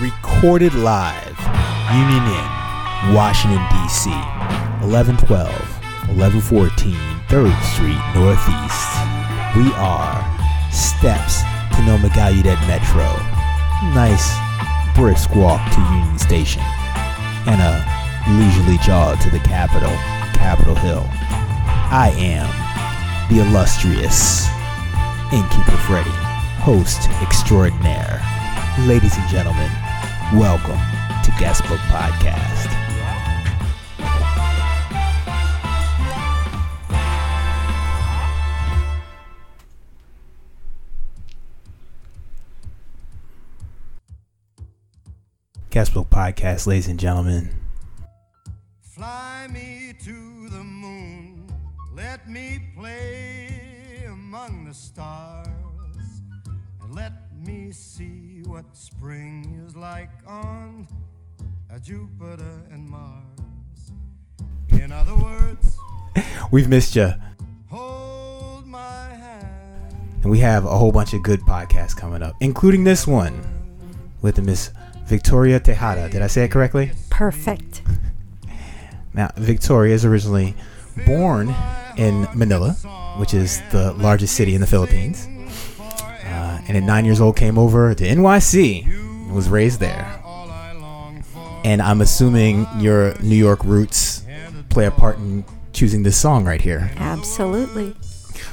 Recorded live, Union Inn, Washington, D.C., 1112, 1114, 3rd Street, Northeast. We are steps to Nomagayudet Metro. Nice, brisk walk to Union Station. And a leisurely jog to the Capitol, Capitol Hill. I am the illustrious Innkeeper Freddy, host extraordinaire. Ladies and gentlemen, welcome to Guestbook Podcast. Guestbook Podcast, ladies and gentlemen. Fly me to the moon, let me play among the stars, and let me see what spring is like on Jupiter and Mars. In other words, we've missed you. Hold my hand. And we have a whole bunch of good podcasts coming up, including this one with the Miss Victoria Tejada. Did I say it correctly? Perfect. Now, Victoria is originally born in Manila, which is the largest city in the Philippines. And at 9 years old, came over to NYC, was raised there. And I'm assuming your New York roots play a part in choosing this song right here. Absolutely.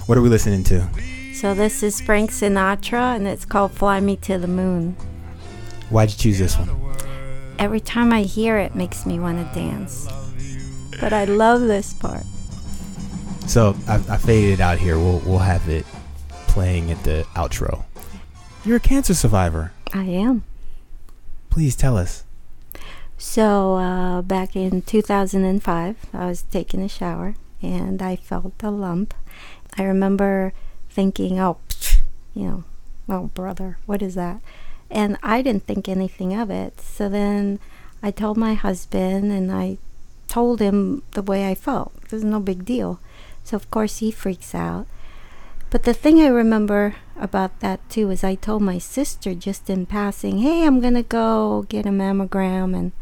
What are we listening to? So this is Frank Sinatra, and it's called Fly Me to the Moon. Why'd you choose this one? Every time I hear it, it makes me want to dance. But I love this part. So I faded it out here. We'll have it playing at the outro. You're a cancer survivor. I am. Please tell us. So back in 2005, I was taking a shower and I felt a lump. I remember thinking, oh brother, what is that? And I didn't think anything of it. So then I told my husband and I told him the way I felt. It was no big deal. So of course he freaks out. But the thing I remember about that too is I told my sister just in passing, hey, I'm going to go get a mammogram. And,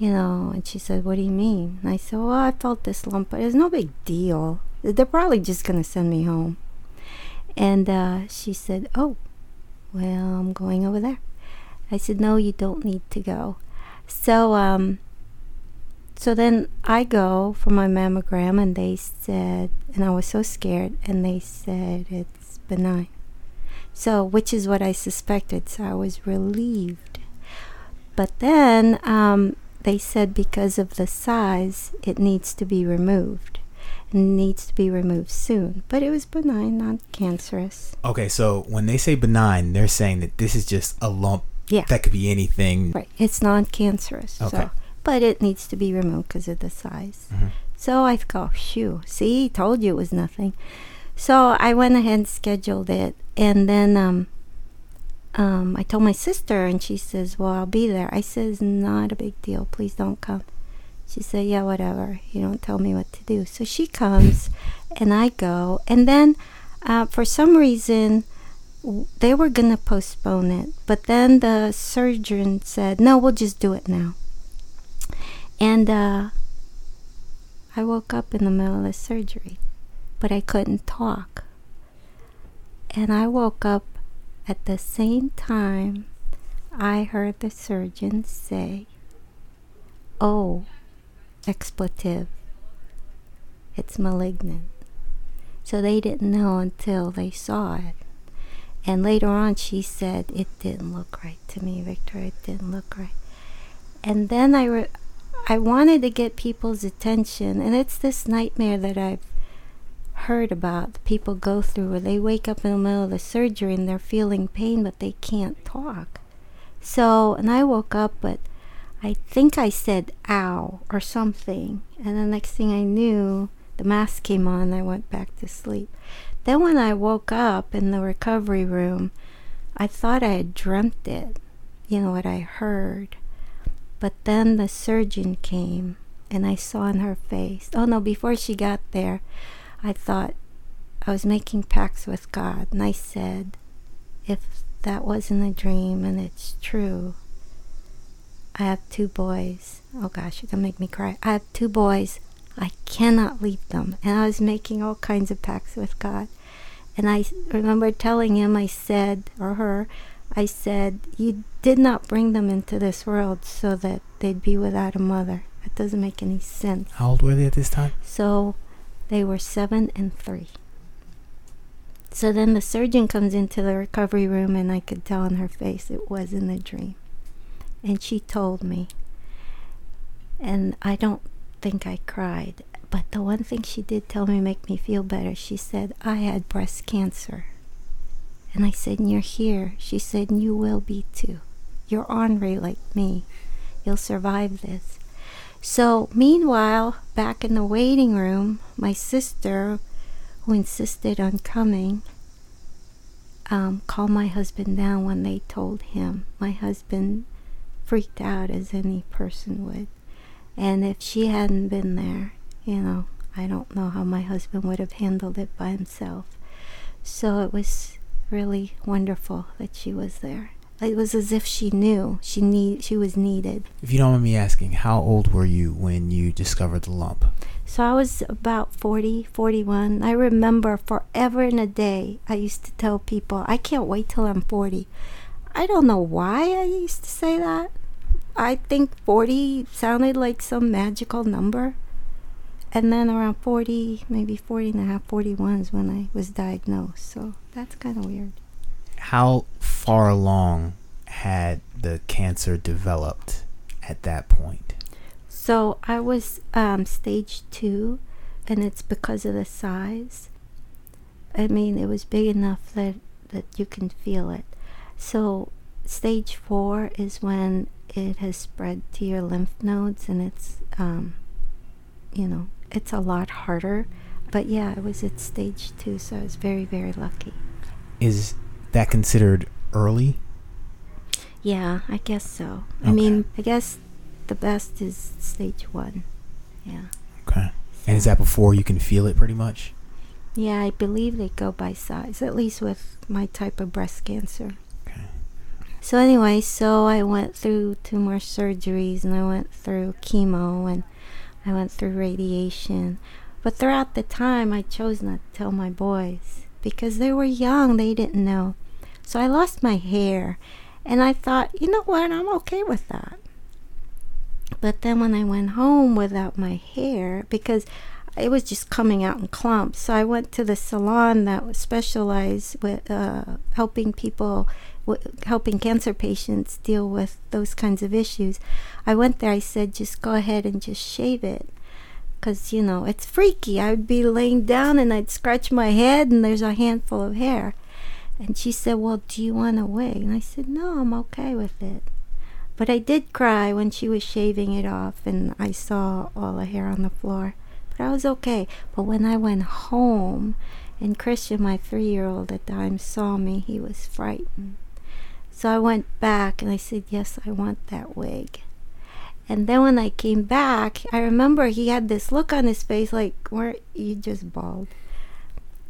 and she said, what do you mean? And I said, well, I felt this lump, but it's no big deal. They're probably just going to send me home. And she said, oh, well, I'm going over there. I said, no, you don't need to go. So then I go for my mammogram, and they said, and I was so scared, and they said it's benign. So, which is what I suspected, so I was relieved. But then they said because of the size, it needs to be removed. It needs to be removed soon. But it was benign, not cancerous. Okay, so when they say benign, they're saying that this is just a lump that could be anything. Right, it's non-cancerous. Okay. So. But it needs to be removed because of the size. Mm-hmm. So I thought, shoo, see, told you it was nothing. So I went ahead and scheduled it. And then I told my sister, and she says, well, I'll be there. I says, not a big deal. Please don't come. She said, yeah, whatever. You don't tell me what to do. So she comes, and I go. And then for some reason, they were going to postpone it. But then the surgeon said, no, we'll just do it now. And I woke up in the middle of the surgery, but I couldn't talk. And I woke up at the same time I heard the surgeon say, oh, expletive, it's malignant. So they didn't know until they saw it. And later on she said, it didn't look right to me, Victor, it didn't look right. And then I wanted to get people's attention, and it's this nightmare that I've heard about that people go through where they wake up in the middle of the surgery and they're feeling pain but they can't talk. So, and I woke up, but I think I said ow or something, and the next thing I knew the mask came on and I went back to sleep. Then when I woke up in the recovery room, I thought I had dreamt it, what I heard. But then the surgeon came, and I saw in her face. Oh, no, before she got there, I thought I was making pacts with God. And I said, if that wasn't a dream and it's true, I have two boys. Oh gosh, don't make me cry. I have two boys. I cannot leave them. And I was making all kinds of pacts with God. And I remember telling him, I said, or her, I said, you did not bring them into this world so that they'd be without a mother. That doesn't make any sense. How old were they at this time? So they were 7 and 3. So then the surgeon comes into the recovery room, and I could tell on her face it wasn't a dream. And she told me. And I don't think I cried. But the one thing she did tell me make me feel better, she said, I had breast cancer. And I said, and you're here. She said, and you will be too. You're ornery like me. You'll survive this. So meanwhile, back in the waiting room, my sister, who insisted on coming, called my husband down when they told him. My husband freaked out as any person would. And if she hadn't been there, you know, I don't know how my husband would have handled it by himself. So it was really wonderful that she was there. It was as if she knew she was needed. If you don't mind me asking, how old were you when you discovered the lump? So I was about 40, 41. I remember forever and a day I used to tell people, I can't wait till I'm 40. I don't know why I used to say that. I think 40 sounded like some magical number. And then around 40, maybe 40 and a half, 41 is when I was diagnosed. So that's kind of weird. How far along had the cancer developed at that point? So I was stage 2, and it's because of the size. I mean, it was big enough that you can feel it. So stage 4 is when it has spread to your lymph nodes, and it's, it's a lot harder. But yeah, it was at stage 2, so I was very, very lucky. Is that considered early? Yeah, I guess so. Okay. I mean, I guess the best is stage 1. Yeah. Okay. So. And is that before you can feel it pretty much? Yeah, I believe they go by size, at least with my type of breast cancer. Okay. So anyway, I went through 2 more surgeries, and I went through chemo, and I went through radiation. But throughout the time, I chose not to tell my boys because they were young. They didn't know. So I lost my hair, and I thought, you know what, I'm okay with that. But then when I went home without my hair, because it was just coming out in clumps, so I went to the salon that was specialized with helping people, helping cancer patients deal with those kinds of issues. I went there, I said, just go ahead and just shave it. Because, you know, it's freaky. I would be laying down, and I'd scratch my head, and there's a handful of hair. And she said, well, do you want a wig? And I said, no, I'm okay with it. But I did cry when she was shaving it off, and I saw all the hair on the floor. But I was okay. But when I went home, and Christian, my 3-year-old at the time, saw me, he was frightened. So I went back, and I said, yes, I want that wig. And then when I came back, I remember he had this look on his face like, weren't you just bald?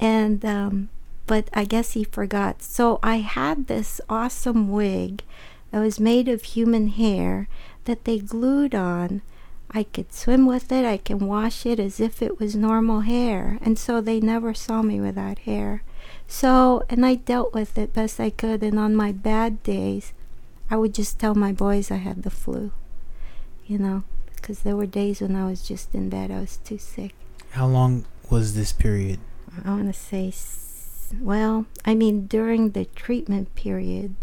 And, but I guess he forgot. So I had this awesome wig that was made of human hair that they glued on. I could swim with it. I can wash it as if it was normal hair. And so they never saw me without hair. So, and I dealt with it best I could. And on my bad days, I would just tell my boys I had the flu, you know, because there were days when I was just in bed. I was too sick. How long was this period? I want to say during the treatment period,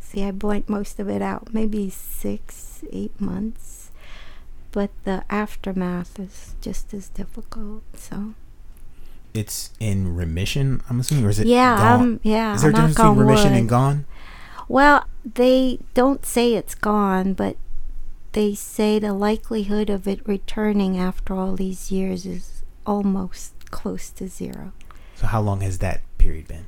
see, I blanked most of it out, maybe 6-8 months, but the aftermath is just as difficult, so. It's in remission, I'm assuming, or is it gone? Is there a difference between remission and gone? Well, they don't say it's gone, but they say the likelihood of it returning after all these years is almost close to 0. So how long has that period been?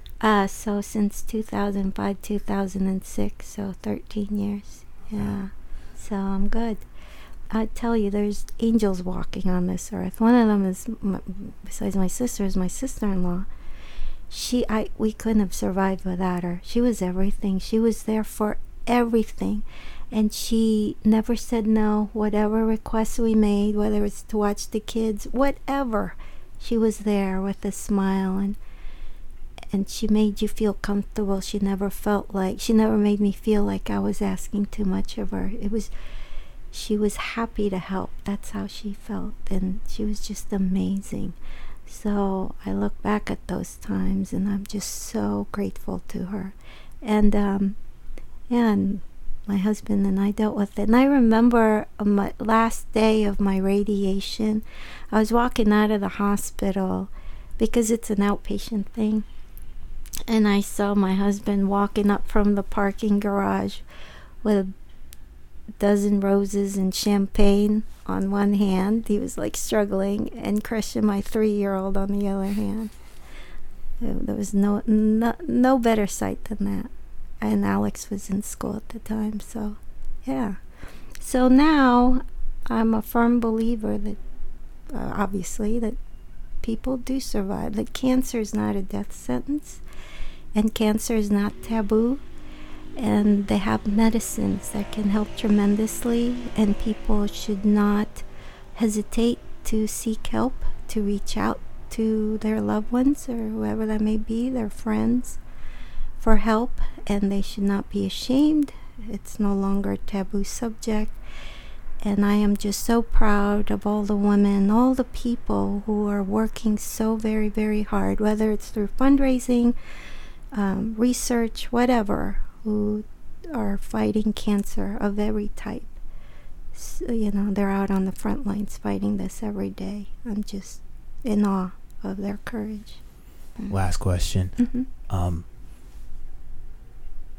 So since 2005, 2006, so 13 years. Yeah. So I'm good. I tell you, there's angels walking on this earth. One of them is, besides my sister, is my sister-in-law. We couldn't have survived without her. She was everything. She was there for everything. and she never said no. Whatever requests we made, whether it's to watch the kids, whatever, she was there with a smile, and she made you feel comfortable. She never made me feel like I was asking too much of her. She was happy to help. That's how she felt, and she was just amazing. So I look back at those times, and I'm just so grateful to her. And my husband and I dealt with it. And I remember my last day of my radiation, I was walking out of the hospital because it's an outpatient thing. And I saw my husband walking up from the parking garage with a dozen roses and champagne on one hand. He was like struggling, and crushing my 3-year-old on the other hand. There was no better sight than that. And Alex was in school at the time, so yeah. So now I'm a firm believer that, obviously, that people do survive, that cancer is not a death sentence, and cancer is not taboo, and they have medicines that can help tremendously, and people should not hesitate to seek help, to reach out to their loved ones or whoever that may be, their friends, for help, and they should not be ashamed. It's no longer a taboo subject, and I am just so proud of all the women, all the people who are working so very, very hard, whether it's through fundraising, research, whatever, who are fighting cancer of every type. So, they're out on the front lines fighting this every day. I'm just in awe of their courage. Last question. Mm-hmm.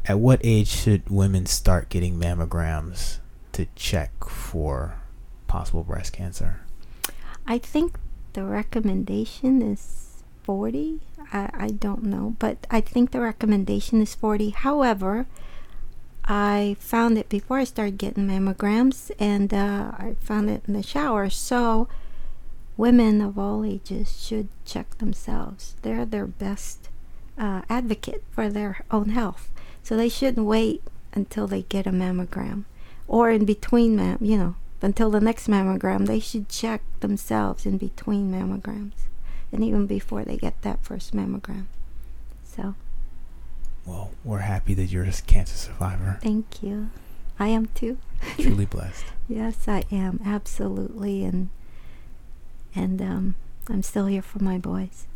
At what age should women start getting mammograms to check for possible breast cancer? I think the recommendation is 40. I don't know, but I think the recommendation is 40. However, I found it before I started getting mammograms, and I found it in the shower. So women of all ages should check themselves. They're their best advocate for their own health. So they shouldn't wait until they get a mammogram, or in between, until the next mammogram. They should check themselves in between mammograms, and even before they get that first mammogram. So. Well, we're happy that you're a cancer survivor. Thank you. I am too. Truly blessed. Yes, I am. Absolutely. And I'm still here for my boys.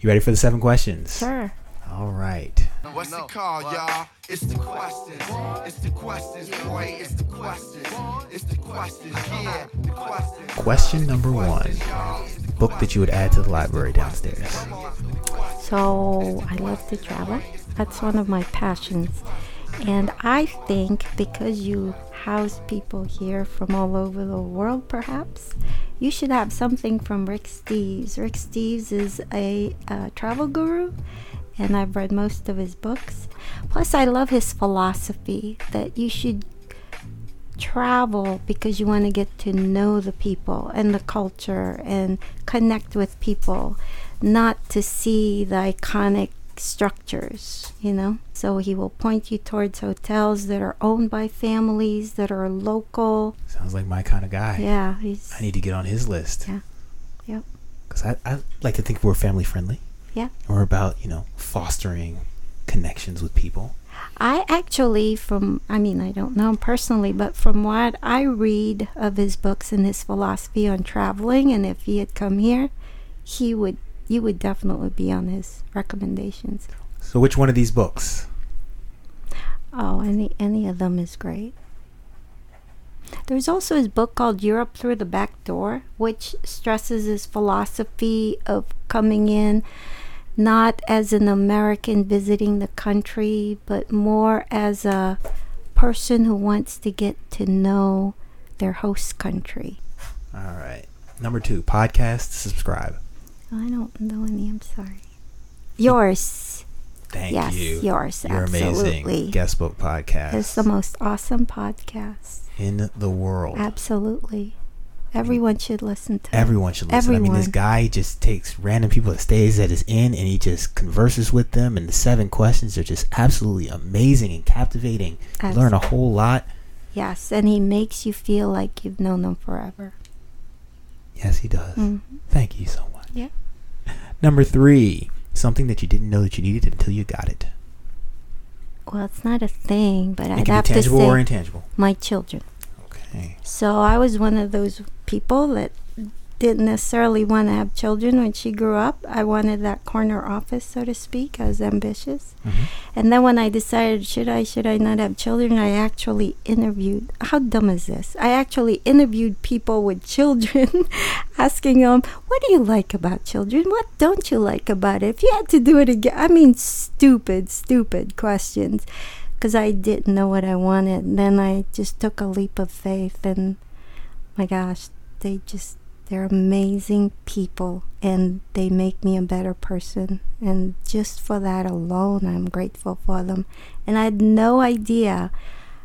You ready for the 7 questions? Sure. All right. What's the call, y'all? It's the questions. It's the questions, boy. It's the questions. It's the questions. Yeah, the questions. Question number 1. Book that you would add to the library downstairs. So I love to travel. That's one of my passions. And I think because you house people here from all over the world, perhaps, you should have something from Rick Steves. Rick Steves is a travel guru, and I've read most of his books. Plus, I love his philosophy that you should travel because you want to get to know the people and the culture and connect with people, not to see the iconic structures, So he will point you towards hotels that are owned by families, that are local. Sounds like my kind of guy. Yeah. I need to get on his list. Yeah. Yep. Because I like to think we're family friendly. Yeah. Or about, fostering connections with people. I actually, I don't know him personally, but from what I read of his books and his philosophy on traveling, and if he had come here, you would definitely be on his recommendations. So which one of these books? Oh, any of them is great. There's also his book called Europe Through the Back Door, which stresses his philosophy of coming in not as an American visiting the country, but more as a person who wants to get to know their host country. All right. Number 2, podcast, subscribe. I don't know any, I'm sorry. Yours. Thank you. Yes, yours. You're absolutely amazing. Guestbook podcast. It's the most awesome podcast in the world. Absolutely. Everyone should listen to him. Everyone should listen. Everyone. I mean, this guy just takes random people that stays at his inn and he just converses with them. And the 7 questions are just absolutely amazing and captivating. Absolutely. You learn a whole lot. Yes, and he makes you feel like you've known him forever. Yes, he does. Mm-hmm. Thank you so much. Yeah. Number 3, something that you didn't know that you needed until you got it. Well, it's not a thing, but I'd have to say. It can be tangible or intangible. My children. Okay. So I was one of those people that didn't necessarily want to have children when she grew up. I wanted that corner office, so to speak. I was ambitious. Mm-hmm. And then when I decided, should I not have children, I actually interviewed. How dumb is this? I actually interviewed people with children, asking them, what do you like about children? What don't you like about it? If you had to do it again, I mean, stupid questions, because I didn't know what I wanted. And then I just took a leap of faith, and my gosh, they're amazing people, and they make me a better person. And just for that alone, I'm grateful for them. And I had no idea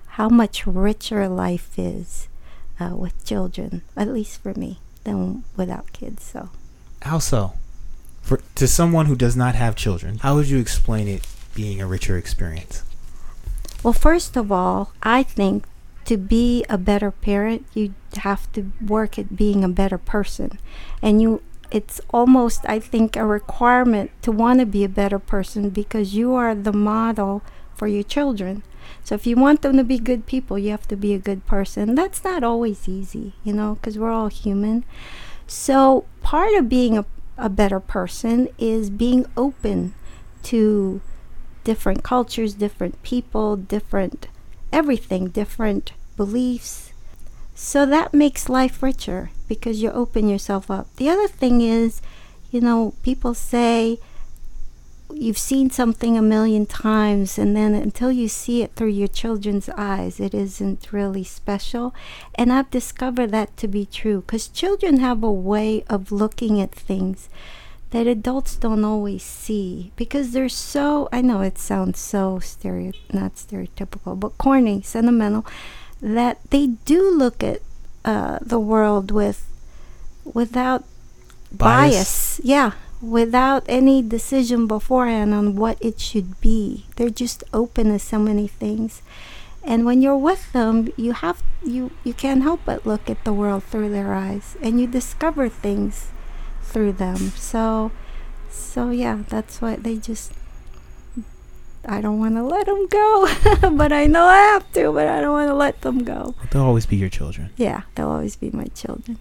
how much richer life is with children, at least for me, than without kids. So, how so? To someone who does not have children, how would you explain it being a richer experience? Well, first of all, I think to be a better parent, you have to work at being a better person. And it's almost, I think, a requirement to want to be a better person, because you are the model for your children. So if you want them to be good people, you have to be a good person. That's not always easy, you know, because we're all human. So part of being a better person is being open to different cultures, different people, different everything, different beliefs. So that makes life richer, because you open yourself up. The other thing is, you know, people say you've seen something 1,000,000 times, and then until you see it through your children's eyes, it isn't really special. And I've discovered that to be true, because children have a way of looking at things that adults don't always see, because they're so, I know it sounds so not stereotypical, but corny, sentimental, that they do look at the world without bias. Yeah, without any decision beforehand on what it should be. They're just open to so many things. And when you're with them, you can't help but look at the world through their eyes, and you discover things through them. So yeah, that's why they just, I don't want to let them go, but I know I have to, but I don't want to let them go. They'll always be your children. Yeah, they'll always be my children.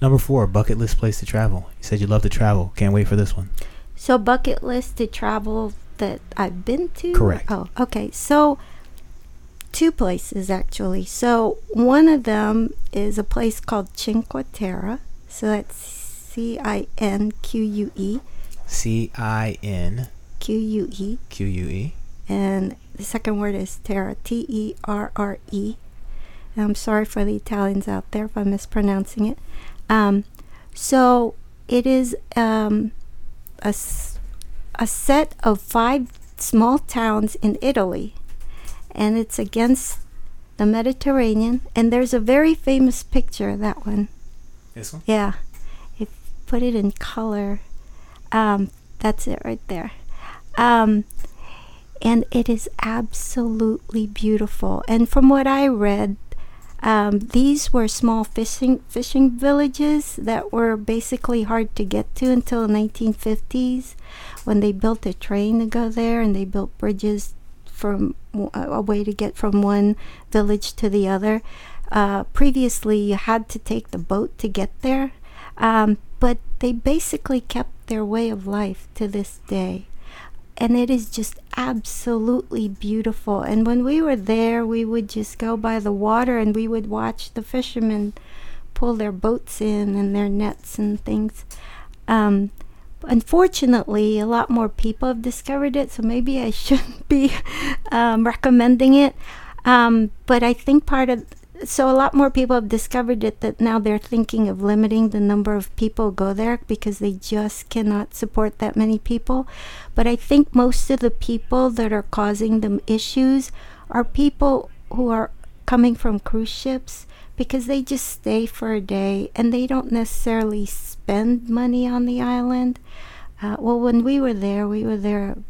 Number 4, bucket list place to travel. You said you love to travel. Can't wait for this one. So bucket list to travel that I've been to? Correct. Oh, okay. So 2 places actually. So one of them is a place called Cinque Terre. So that's Cinque. Cinque. Que. And the second word is Terra. Terre. And I'm sorry for the Italians out there if I'm mispronouncing it. So it is a set of 5 small towns in Italy. And it's against the Mediterranean. And there's a very famous picture, that one. This one? Yeah. Put it in color. That's it right there. And it is absolutely beautiful. And from what I read, these were small fishing villages that were basically hard to get to until the 1950s, when they built a train to go there, and they built bridges from a way to get from one village to the other. Previously, you had to take the boat to get there. But they basically kept their way of life to this day. And it is just absolutely beautiful. And when we were there, we would just go by the water, and we would watch the fishermen pull their boats in and their nets and things. Unfortunately, a lot more people have discovered it, so maybe I shouldn't be recommending it. But I think so a lot more people have discovered it, that now they're thinking of limiting the number of people go there, because they just cannot support that many people. But I think most of the people that are causing them issues are people who are coming from cruise ships, because they just stay for a day and they don't necessarily spend money on the island. When we were there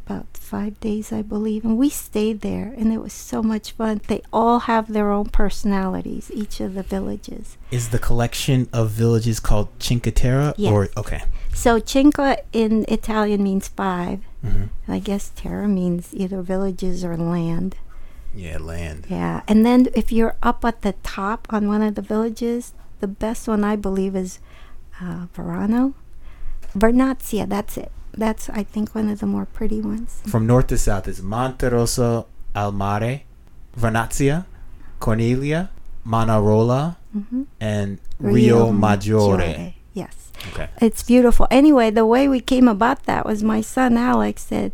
about 5 days, I believe, and we stayed there, and it was so much fun. They all have their own personalities, each of the villages. Is the collection of villages called Cinque Terre? Yes. Or, okay. So Cinque in Italian means five. Mm-hmm. I guess Terra means either villages or land. Yeah, land. Yeah, and then if you're up at the top on one of the villages, the best one, I believe, is Verano. Vernazzo, that's it. That's, I think, one of the more pretty ones. From north to south is Monterosso, Almare, Vernazzo, Corniglia, Manarola, mm-hmm. and Rio Maggiore. Yes. Okay. It's beautiful. Anyway, the way we came about that was my son Alex said,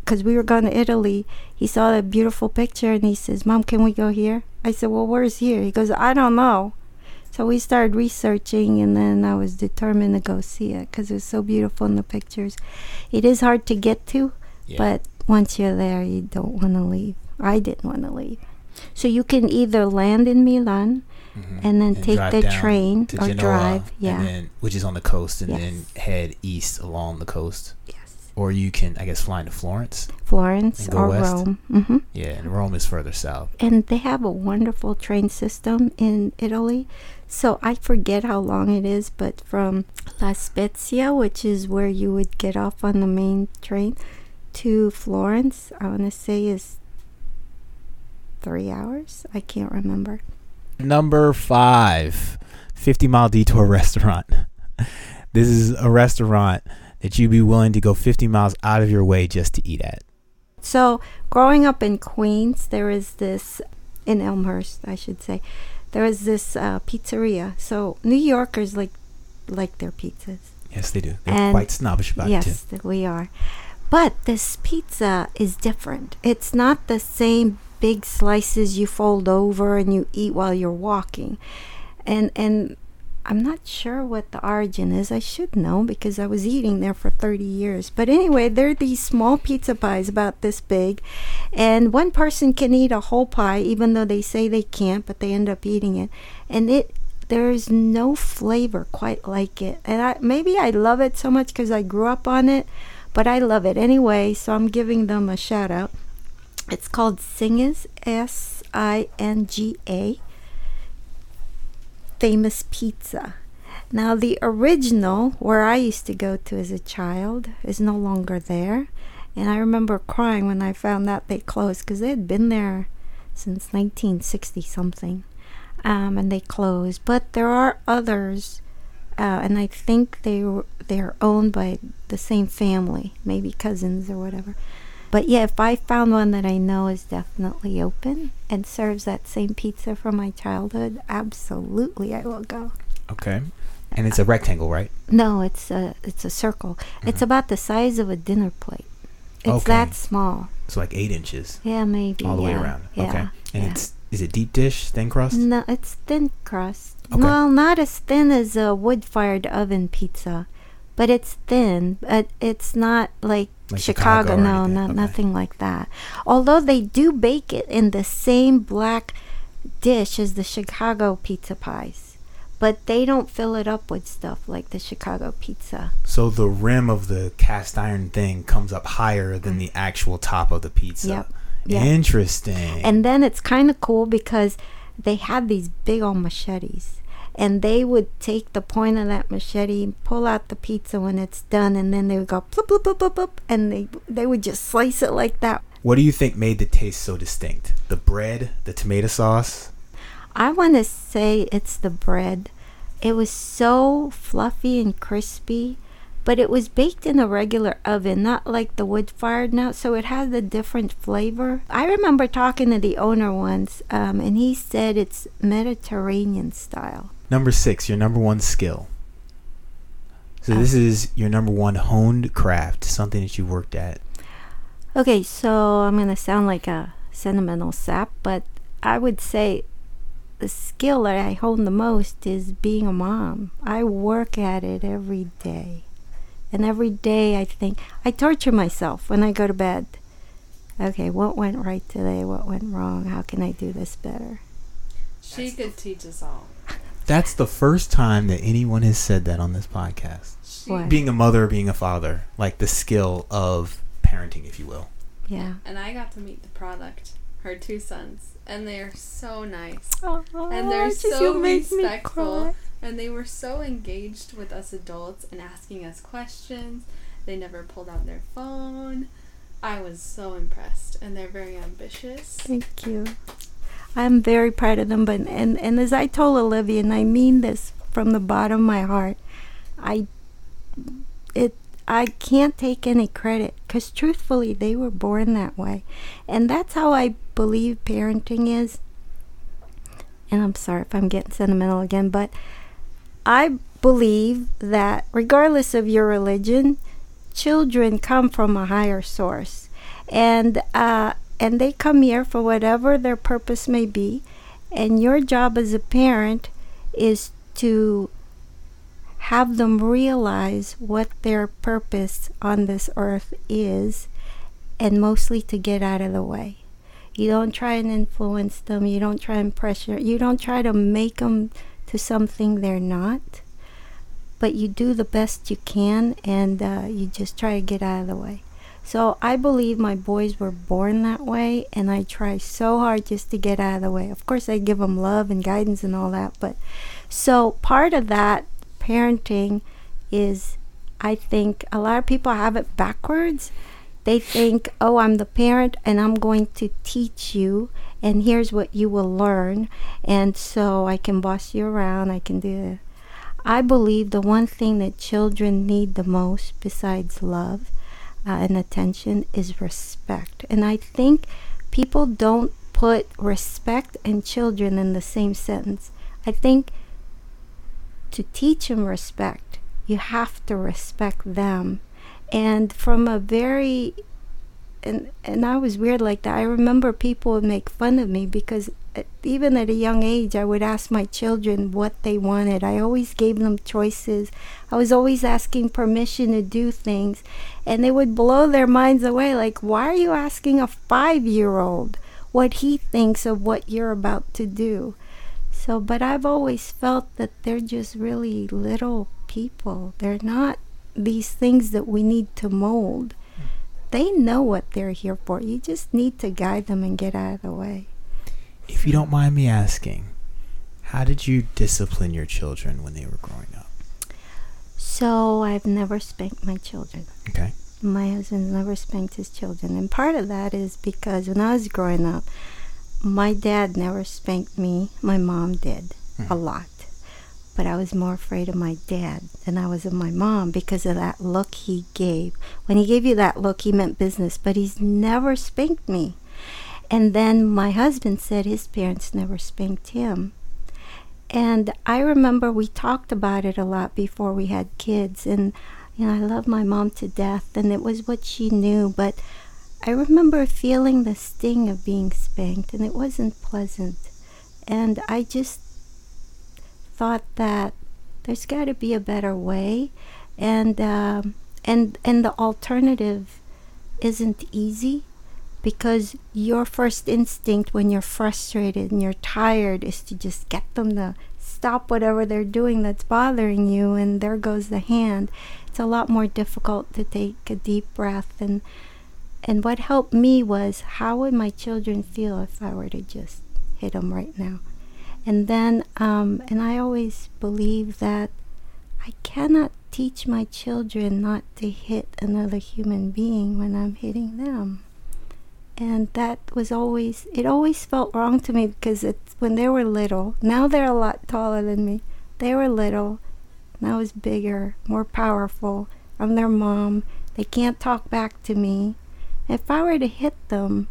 because we were going to Italy, he saw that beautiful picture and he says, Mom, can we go here? I said, well, where's here? He goes, I don't know. So we started researching, and then I was determined to go see it because it was so beautiful in the pictures. It is hard to get to, yeah. But once you're there, you don't want to leave. I didn't want to leave. So you can either land in Milan mm-hmm. and then take the train or Genoa, drive. Yeah, and then, which is on the coast, and yes. then head east along the coast. Yes. Or you can, I guess, fly into Florence. Florence or west. Rome. Mm-hmm. Yeah, and Rome is further south. And they have a wonderful train system in Italy. So I forget how long it is, but from La Spezia, which is where you would get off on the main train, to Florence, I want to say is 3 hours. I can't remember. Number 5, 50-mile detour restaurant. This is a restaurant that you'd be willing to go 50 miles out of your way just to eat at. So growing up in Queens, there is this, in Elmhurst, I should say, there was this pizzeria. So New Yorkers like their pizzas. Yes, they do. They're quite snobbish about it, too. Yes, we are. But this pizza is different. It's not the same big slices you fold over and you eat while you're walking. And I'm not sure what the origin is. I should know because I was eating there for 30 years. But anyway, there are these small pizza pies about this big. And one person can eat a whole pie, even though they say they can't, but they end up eating it. And there's no flavor quite like it. And maybe I love it so much because I grew up on it, but I love it anyway. So I'm giving them a shout out. It's called Singa's, Singa. Famous pizza. Now the original where I used to go to as a child is no longer there, and I remember crying when I found out they closed because they had been there since 1960 something, and they closed. But there are others, and I think they're owned by the same family, maybe cousins or whatever. But yeah, if I found one that I know is definitely open and serves that same pizza from my childhood, absolutely I will go. Okay. And it's a rectangle, right? No, it's a circle. Mm-hmm. It's about the size of a dinner plate. It's okay. That small. It's like 8 inches. Yeah, maybe. All the way around. Yeah, okay. And is it deep dish, thin crust? No, it's thin crust. Okay. Well, not as thin as a wood-fired oven pizza, but it's thin. But it's not like Chicago, no, not, okay. Nothing like that. Although they do bake it in the same black dish as the Chicago pizza pies, but they don't fill it up with stuff like the Chicago pizza. So the rim of the cast iron thing comes up higher than the actual top of the pizza. Yep. Yep. Interesting. And then it's kind of cool because they had these big old machetes. And they would take the point of that machete and pull out the pizza when it's done, and then they would go bloop, bloop, bloop, bloop, bloop, and they would just slice it like that. What do you think made the taste so distinct? The bread, the tomato sauce? I want to say it's the bread. It was so fluffy and crispy, but it was baked in a regular oven, not like the wood-fired now, so it had a different flavor. I remember talking to the owner once, and he said it's Mediterranean style. Number 6, your number one skill. So this is your number one honed craft, something that you worked at. Okay, so I'm going to sound like a sentimental sap, but I would say the skill that I hone the most is being a mom. I work at it every day. And every day I think, I torture myself when I go to bed. Okay, what went right today? What went wrong? How can I do this better? She could teach us all. That's the first time that anyone has said that on this podcast. What? Being a mother, being a father, like the skill of parenting, if you will. Yeah. And I got to meet the product, her two sons, and they're so nice. Oh, and they're so respectful. And they were so engaged with us adults and asking us questions. They never pulled out their phone. I was so impressed, and they're very ambitious. Thank you. I'm very proud of them, but and as I told Olivia, and I mean this from the bottom of my heart, I can't take any credit, because truthfully, they were born that way. And that's how I believe parenting is. And I'm sorry if I'm getting sentimental again, but I believe that regardless of your religion, children come from a higher source. And they come here for whatever their purpose may be. And your job as a parent is to have them realize what their purpose on this earth is, and mostly to get out of the way. You don't try and influence them. You don't try and pressure. You don't try to make them to something they're not. But you do the best you can, and you just try to get out of the way. So I believe my boys were born that way, and I try so hard just to get out of the way. Of course, I give them love and guidance and all that, but so part of that parenting is, I think a lot of people have it backwards. They think, oh, I'm the parent, and I'm going to teach you, and here's what you will learn, and so I can boss you around, I can do that. I believe the one thing that children need the most, besides love, and attention, is respect. And I think people don't put respect and children in the same sentence. I think to teach them respect, you have to respect them. And from a very, and I was weird like that. I remember people would make fun of me because even at a young age, I would ask my children what they wanted. I always gave them choices. I was always asking permission to do things. And they would blow their minds away, like, why are you asking a 5-year-old what he thinks of what you're about to do? So, but I've always felt that they're just really little people. They're not these things that we need to mold. They know what they're here for. You just need to guide them and get out of the way. If you don't mind me asking, how did you discipline your children when they were growing up? So I've never spanked my children. Okay. My husband never spanked his children. And part of that is because when I was growing up, my dad never spanked me. My mom did a lot. But I was more afraid of my dad than I was of my mom because of that look he gave. When he gave you that look, he meant business, but he's never spanked me. And then my husband said his parents never spanked him. And I remember we talked about it a lot before we had kids. And, you know, I love my mom to death, and it was what she knew. But I remember feeling the sting of being spanked, and it wasn't pleasant. And I just thought that there's got to be a better way. And the alternative isn't easy. Because your first instinct when you're frustrated and you're tired is to just get them to stop whatever they're doing that's bothering you, and there goes the hand. It's a lot more difficult to take a deep breath. And what helped me was, how would my children feel if I were to just hit them right now? And then, and I always believe that I cannot teach my children not to hit another human being when I'm hitting them. And that was always, it always felt wrong to me because it's when they were little, now they're a lot taller than me. They were little, and I was bigger, more powerful. I'm their mom. They can't talk back to me. If I were to hit them,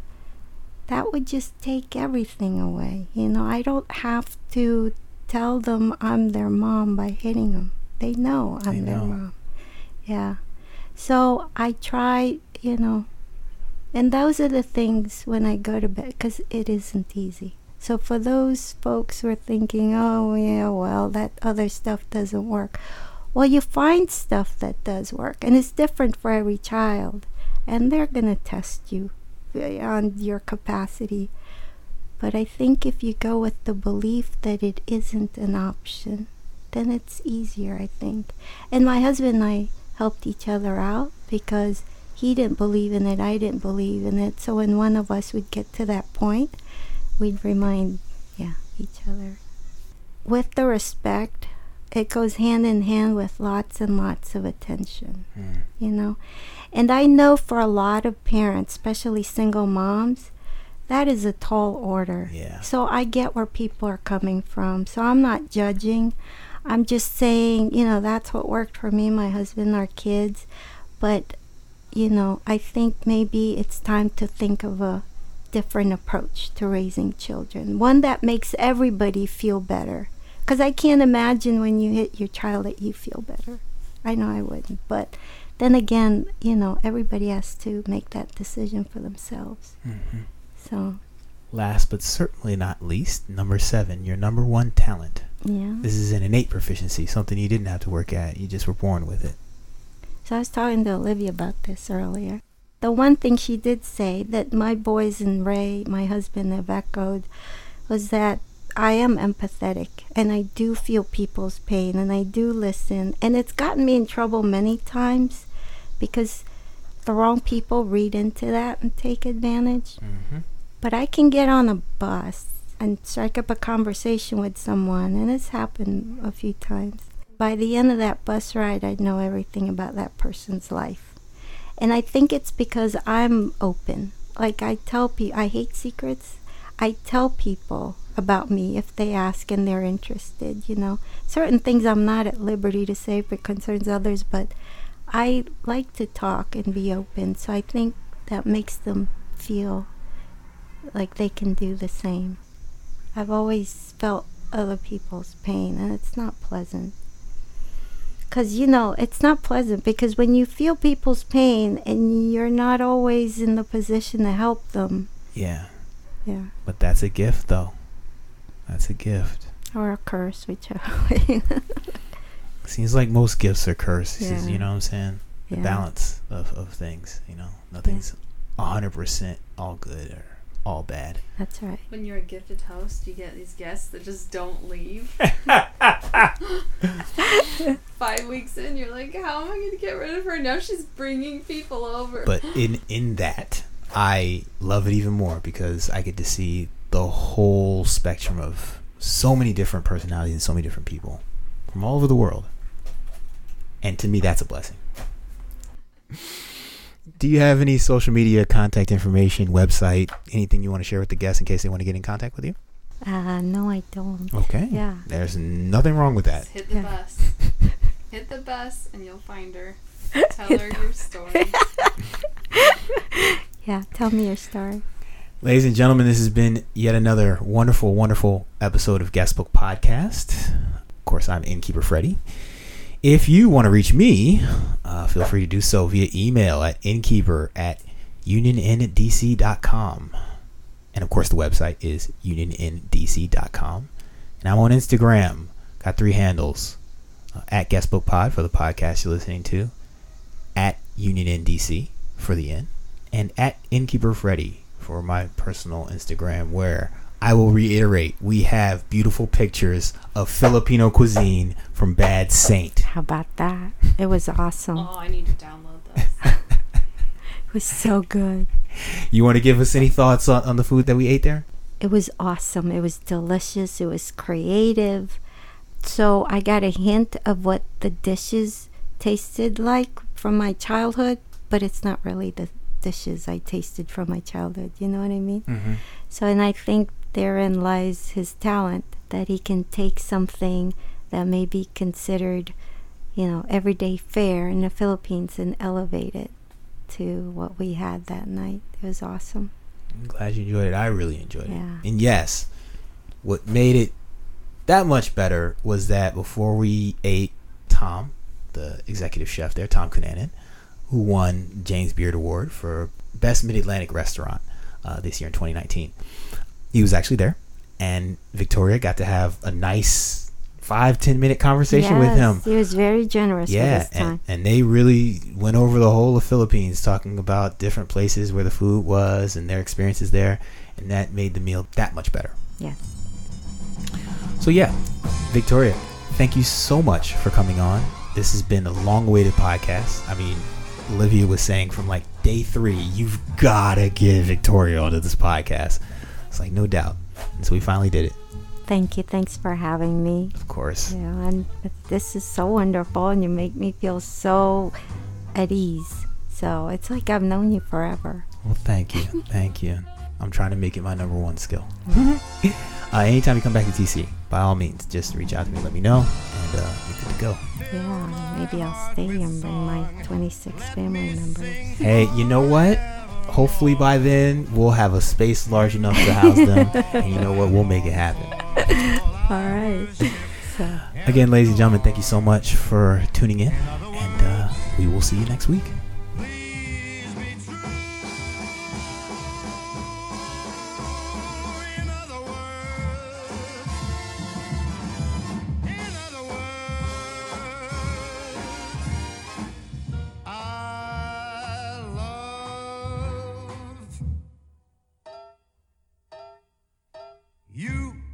that would just take everything away. You know, I don't have to tell them I'm their mom by hitting them. They know I'm their mom. Yeah. So I try, you know. And those are the things when I go to bed, because it isn't easy. So for those folks who are thinking, oh, yeah, well, that other stuff doesn't work. Well, you find stuff that does work, and it's different for every child. And they're going to test you on your capacity. But I think if you go with the belief that it isn't an option, then it's easier, I think. And my husband and I helped each other out because he didn't believe in it, I didn't believe in it. So when one of us would get to that point, we'd remind each other. With the respect, it goes hand in hand with lots and lots of attention, you know. And I know for a lot of parents, especially single moms, that is a tall order. Yeah. So I get where people are coming from. So I'm not judging. I'm just saying, you know, that's what worked for me, my husband, our kids. But, you know, I think maybe it's time to think of a different approach to raising children. One that makes everybody feel better. Because I can't imagine when you hit your child that you feel better. I know I wouldn't. But then again, you know, everybody has to make that decision for themselves. Mm-hmm. So, last but certainly not least, number 7, your number one talent. Yeah. This is an innate proficiency, something you didn't have to work at. You just were born with it. So I was talking to Olivia about this earlier. The one thing she did say that my boys and Ray, my husband, have echoed was that I am empathetic and I do feel people's pain and I do listen. And it's gotten me in trouble many times because the wrong people read into that and take advantage. Mm-hmm. But I can get on a bus and strike up a conversation with someone, and it's happened a few times. By the end of that bus ride, I'd know everything about that person's life. And I think it's because I'm open. Like, I tell people, I hate secrets. I tell people about me if they ask and they're interested, you know. Certain things I'm not at liberty to say if it concerns others, but I like to talk and be open. So I think that makes them feel like they can do the same. I've always felt other people's pain, and it's not pleasant. Because, you know, it's not pleasant because when you feel people's pain and you're not always in the position to help them. Yeah. Yeah. But that's a gift, though. That's a gift. Or a curse, whichever way. Seems like most gifts are cursed. Yeah. You know what I'm saying? The balance of things, you know. Nothing's 100% all good or all bad. That's right. When you're a gifted host, you get these guests that just don't leave. 5 weeks in, you're like, how am I going to get rid of her? Now she's bringing people over. But in that, I love it even more because I get to see the whole spectrum of so many different personalities and so many different people from all over the world. And to me, that's a blessing. Do you have any social media contact information, website, anything you want to share with the guests in case they want to get in contact with you? No, I don't. Okay. Yeah. There's nothing wrong with that. Just hit the bus. Hit the bus and you'll find her. Tell her your story. Yeah, tell me your story. Ladies and gentlemen, this has been yet another wonderful, wonderful episode of Guestbook Podcast. Of course, I'm Innkeeper Freddie. If you want to reach me, feel free to do so via email at innkeeper@unionndc.com. And, of course, the website is unionndc.com. And I'm on Instagram. Got 3 handles. At GuestbookPod for the podcast you're listening to. At UnionNDC for the N. And at Innkeeper Freddie for my personal Instagram, where I will reiterate, we have beautiful pictures of Filipino cuisine from Bad Saint. How about that? It was awesome. Oh, I need to download those. It was so good. You want to give us any thoughts on the food that we ate there? It was awesome. It was delicious. It was creative. So I got a hint of what the dishes tasted like from my childhood, but it's not really the dishes I tasted from my childhood. You know what I mean? Mm-hmm. So, and I think therein lies his talent, that he can take something that may be considered, you know, everyday fare in the Philippines and elevate it to what we had that night. It was awesome. I'm glad you enjoyed it. I really enjoyed it. And yes, what made it that much better was that before we ate, Tom, the executive chef there, Tom Cunanan, who won James Beard Award for Best Mid-Atlantic Restaurant this year in 2019. He was actually there, and Victoria got to have a nice 5-10 minute conversation with him. He was very generous. Yeah, this time. And they really went over the whole of Philippines, talking about different places where the food was and their experiences there, and that made the meal that much better. Yes. So yeah, Victoria, thank you so much for coming on. This has been a long-awaited podcast. I mean, Olivia was saying from like day 3, you've gotta get Victoria onto this podcast. It's like, no doubt. And so we finally did it. Thank you. Thanks for having me. Of course. Yeah, and this is so wonderful, and you make me feel so at ease. So it's like I've known you forever. Well, thank you. Thank you. I'm trying to make it my #1 skill. Anytime you come back to TC, by all means, just reach out to me, let me know, and you're good to go. Yeah, maybe I'll stay and bring my 26 family members. Hey, you know what? Hopefully by then we'll have a space large enough to house them, and you know what? We'll make it happen. All right. So. Again, ladies and gentlemen, thank you so much for tuning in, and we will see you next week. You